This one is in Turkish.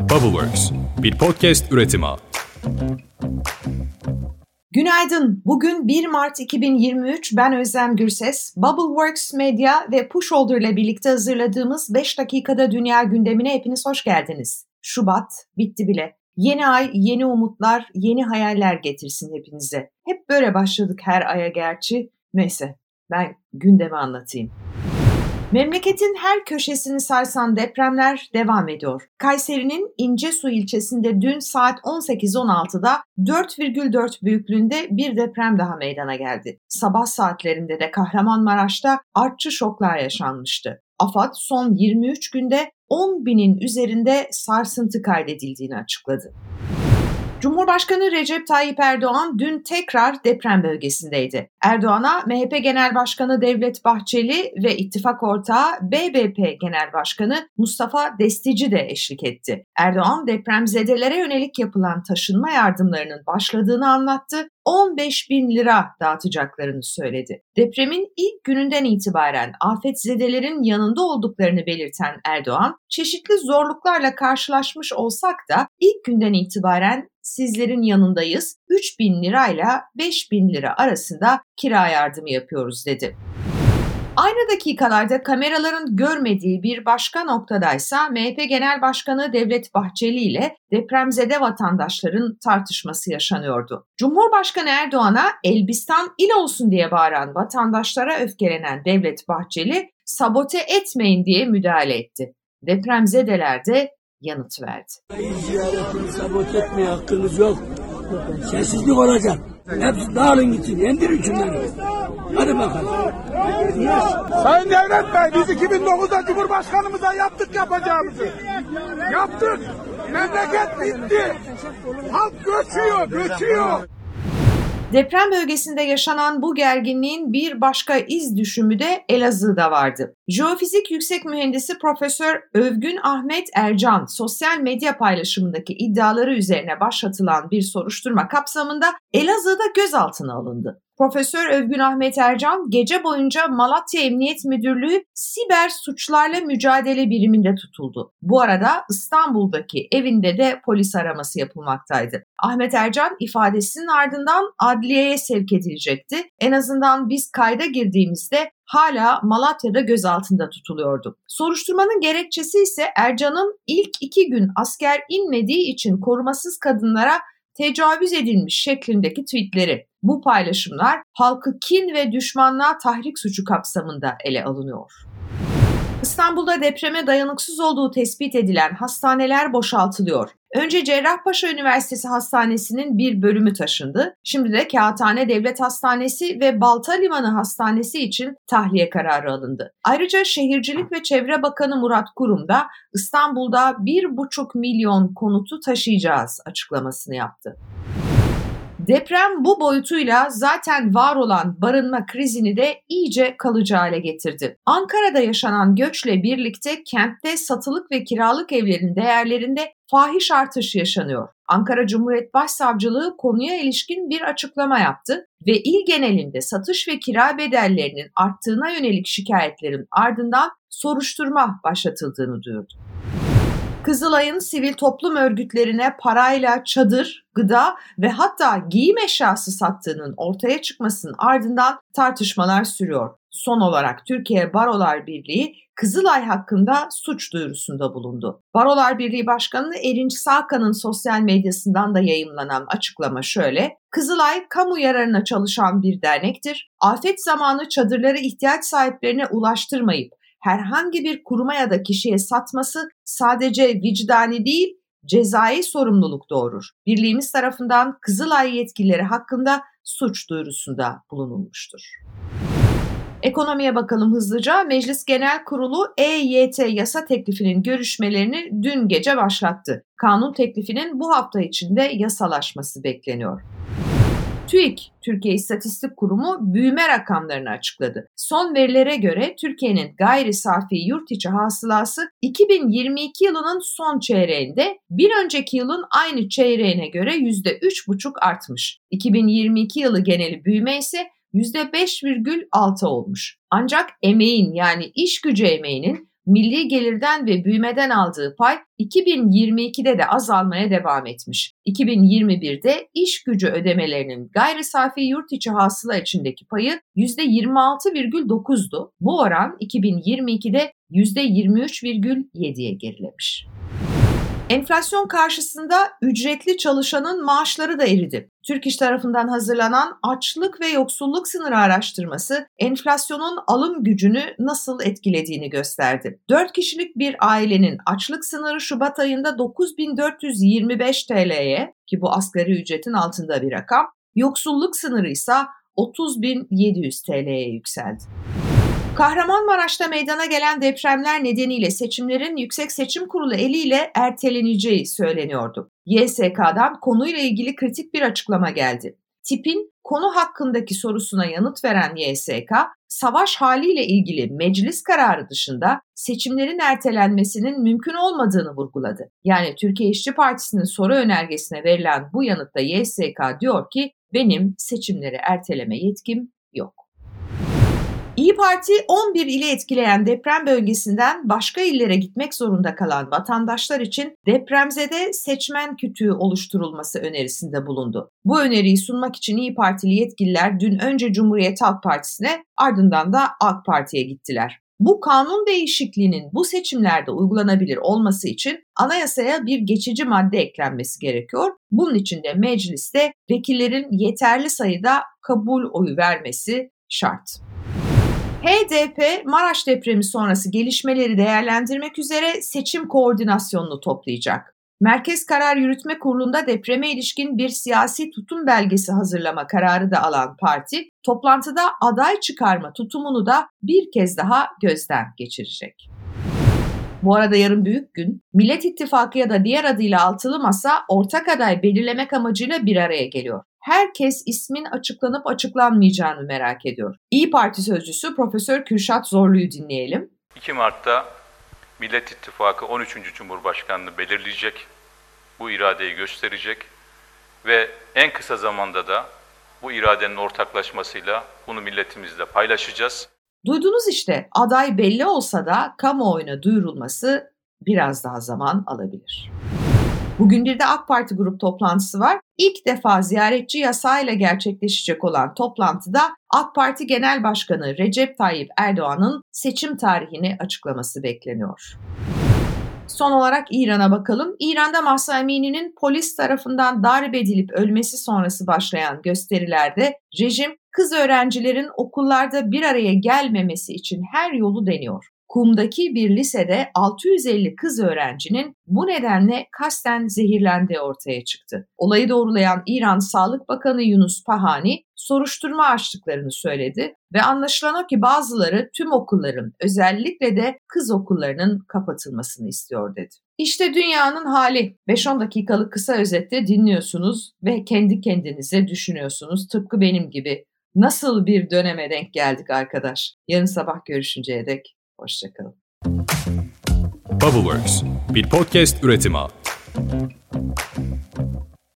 Bubbleworks, bir podcast üretimi. Günaydın. Bugün 1 Mart 2023. Ben Özlem Gürses. Bubbleworks Media ve Pushholder ile birlikte hazırladığımız 5 dakikada dünya gündemine hepiniz hoş geldiniz. Şubat bitti bile. Yeni ay, yeni umutlar, yeni hayaller getirsin hepinize. Hep böyle başladık her aya gerçi. Neyse, ben gündemi anlatayım. Memleketin her köşesini sarsan depremler devam ediyor. Kayseri'nin İncesu ilçesinde dün saat 18.16'da 4,4 büyüklüğünde bir deprem daha meydana geldi. Sabah saatlerinde de Kahramanmaraş'ta artçı şoklar yaşanmıştı. AFAD son 23 günde 10.000'in üzerinde sarsıntı kaydedildiğini açıkladı. Cumhurbaşkanı Recep Tayyip Erdoğan dün tekrar deprem bölgesindeydi. Erdoğan'a MHP Genel Başkanı Devlet Bahçeli ve ittifak ortağı BBP Genel Başkanı Mustafa Destici de eşlik etti. Erdoğan depremzedelere yönelik yapılan taşınma yardımlarının başladığını anlattı. 15.000 lira dağıtacaklarını söyledi. Depremin ilk gününden itibaren afetzedelerin yanında olduklarını belirten Erdoğan, çeşitli zorluklarla karşılaşmış olsak da ilk günden itibaren sizlerin yanındayız, 3.000 lirayla 5.000 lira arasında kira yardımı yapıyoruz dedi. Aynı dakikalarda kameraların görmediği bir başka noktadaysa MHP Genel Başkanı Devlet Bahçeli ile depremzede vatandaşların tartışması yaşanıyordu. Cumhurbaşkanı Erdoğan'a Elbistan il olsun diye bağıran vatandaşlara öfkelenen Devlet Bahçeli sabote etmeyin diye müdahale etti. Depremzedeler de yanıt verdi. Ziyaretini sabote etmeye hakkınız yok. Sessizlik olacak. Hepsi dağılın gitsin. Yendirin şunları. Hadi bakalım. Sayın Devlet Bey, biz 2009'da Cumhurbaşkanımıza yaptık yapacağımızı. Yaptık. Memleket bitti. Halk göçüyor. Deprem bölgesinde yaşanan bu gerginliğin bir başka iz düşümü de Elazığ'da vardı. Jeofizik Yüksek Mühendisi Prof. Övgün Ahmet Ercan, sosyal medya paylaşımındaki iddiaları üzerine başlatılan bir soruşturma kapsamında Elazığ'da gözaltına alındı. Profesör Övgün Ahmet Ercan gece boyunca Malatya Emniyet Müdürlüğü Siber Suçlarla Mücadele Biriminde tutuldu. Bu arada İstanbul'daki evinde de polis araması yapılmaktaydı. Ahmet Ercan ifadesinin ardından adliyeye sevk edilecekti. En azından biz kayda girdiğimizde hala Malatya'da gözaltında tutuluyordu. Soruşturmanın gerekçesi ise Ercan'ın ilk 2 gün asker inmediği için korumasız kadınlara tecavüz edilmiş şeklindeki tweetleri. Bu paylaşımlar halkı kin ve düşmanlığa tahrik suçu kapsamında ele alınıyor. İstanbul'da depreme dayanıksız olduğu tespit edilen hastaneler boşaltılıyor. Önce Cerrahpaşa Üniversitesi Hastanesi'nin bir bölümü taşındı. Şimdi de Kağıthane Devlet Hastanesi ve Balta Limanı Hastanesi için tahliye kararı alındı. Ayrıca Şehircilik ve Çevre Bakanı Murat Kurum da İstanbul'da 1,5 milyon konutu taşıyacağız açıklamasını yaptı. Deprem bu boyutuyla zaten var olan barınma krizini de iyice kalıcı hale getirdi. Ankara'da yaşanan göçle birlikte kentte satılık ve kiralık evlerin değerlerinde fahiş artış yaşanıyor. Ankara Cumhuriyet Başsavcılığı konuya ilişkin bir açıklama yaptı ve il genelinde satış ve kira bedellerinin arttığına yönelik şikayetlerin ardından soruşturma başlatıldığını duyurdu. Kızılay'ın sivil toplum örgütlerine parayla çadır, gıda ve hatta giyim eşyası sattığının ortaya çıkmasının ardından tartışmalar sürüyor. Son olarak Türkiye Barolar Birliği Kızılay hakkında suç duyurusunda bulundu. Barolar Birliği Başkanı Erinç Sakan'ın sosyal medyasından da yayımlanan açıklama şöyle: Kızılay kamu yararına çalışan bir dernektir. Afet zamanı çadırları ihtiyaç sahiplerine ulaştırmayıp herhangi bir kuruma ya da kişiye satması sadece vicdani değil, cezai sorumluluk doğurur. Birliğimiz tarafından Kızılay yetkilileri hakkında suç duyurusunda bulunulmuştur. Ekonomiye bakalım hızlıca. Meclis Genel Kurulu EYT yasa teklifinin görüşmelerini dün gece başlattı. Kanun teklifinin bu hafta içinde yasalaşması bekleniyor. TÜİK, Türkiye İstatistik Kurumu büyüme rakamlarını açıkladı. Son verilere göre Türkiye'nin gayri safi yurt içi hasılası 2022 yılının son çeyreğinde bir önceki yılın aynı çeyreğine göre %3,5 artmış. 2022 yılı geneli büyüme ise %5,6 olmuş. Ancak emeğin, yani iş gücü emeğinin milli gelirden ve büyümeden aldığı pay 2022'de de azalmaya devam etmiş. 2021'de iş gücü ödemelerinin gayri safi yurt içi hasıla içindeki payı %26,9'du. Bu oran 2022'de %23,7'ye gerilemiş. Enflasyon karşısında ücretli çalışanın maaşları da eridi. Türk İş tarafından hazırlanan açlık ve yoksulluk sınırı araştırması enflasyonun alım gücünü nasıl etkilediğini gösterdi. 4 kişilik bir ailenin açlık sınırı Şubat ayında 9.425 TL'ye, ki bu asgari ücretin altında bir rakam, yoksulluk sınırı ise 30.700 TL'ye yükseldi. Kahramanmaraş'ta meydana gelen depremler nedeniyle seçimlerin Yüksek Seçim Kurulu eliyle erteleneceği söyleniyordu. YSK'dan konuyla ilgili kritik bir açıklama geldi. TİP'in konu hakkındaki sorusuna yanıt veren YSK, savaş haliyle ilgili meclis kararı dışında seçimlerin ertelenmesinin mümkün olmadığını vurguladı. Yani Türkiye İşçi Partisi'nin soru önergesine verilen bu yanıtta YSK diyor ki, benim seçimleri erteleme yetkim yok. İYİ Parti 11 ili etkileyen deprem bölgesinden başka illere gitmek zorunda kalan vatandaşlar için depremzede seçmen kütüğü oluşturulması önerisinde bulundu. Bu öneriyi sunmak için İYİ Partili yetkililer dün önce Cumhuriyet Halk Partisi'ne, ardından da AK Parti'ye gittiler. Bu kanun değişikliğinin bu seçimlerde uygulanabilir olması için anayasaya bir geçici madde eklenmesi gerekiyor. Bunun için de mecliste vekillerin yeterli sayıda kabul oyu vermesi şart. HDP, Maraş depremi sonrası gelişmeleri değerlendirmek üzere seçim koordinasyonunu toplayacak. Merkez Karar Yürütme Kurulu'nda depreme ilişkin bir siyasi tutum belgesi hazırlama kararı da alan parti, toplantıda aday çıkarma tutumunu da bir kez daha gözden geçirecek. Bu arada yarın büyük gün, Millet İttifakı ya da diğer adıyla Altılı Masa ortak aday belirlemek amacıyla bir araya geliyor. Herkes ismin açıklanıp açıklanmayacağını merak ediyor. İYİ Parti sözcüsü Profesör Kürşat Zorlu'yu dinleyelim. 2 Mart'ta Millet İttifakı 13. Cumhurbaşkanını belirleyecek, bu iradeyi gösterecek ve en kısa zamanda da bu iradenin ortaklaşmasıyla bunu milletimizle paylaşacağız. Duydunuz işte, aday belli olsa da kamuoyuna duyurulması biraz daha zaman alabilir. Bugün bir de AK Parti grup toplantısı var. İlk defa ziyaretçi yasağıyla gerçekleşecek olan toplantıda AK Parti Genel Başkanı Recep Tayyip Erdoğan'ın seçim tarihini açıklaması bekleniyor. Son olarak İran'a bakalım. İran'da Mahsa Amini'nin polis tarafından darp edilip ölmesi sonrası başlayan gösterilerde rejim kız öğrencilerin okullarda bir araya gelmemesi için her yolu deniyor. Kum'daki bir lisede 650 kız öğrencinin bu nedenle kasten zehirlendiği ortaya çıktı. Olayı doğrulayan İran Sağlık Bakanı Yunus Pahani soruşturma açtıklarını söyledi ve anlaşılan o ki bazıları tüm okulların, özellikle de kız okullarının kapatılmasını istiyor dedi. İşte dünyanın hali. 5-10 dakikalık kısa özette dinliyorsunuz ve kendi kendinize düşünüyorsunuz, tıpkı benim gibi. Nasıl bir döneme denk geldik arkadaş? Yarın sabah görüşünceye dek. Hoşçakalın. Bubbleworks, bir podcast üretimi.